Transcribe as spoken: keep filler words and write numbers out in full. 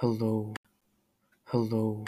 hello, hello.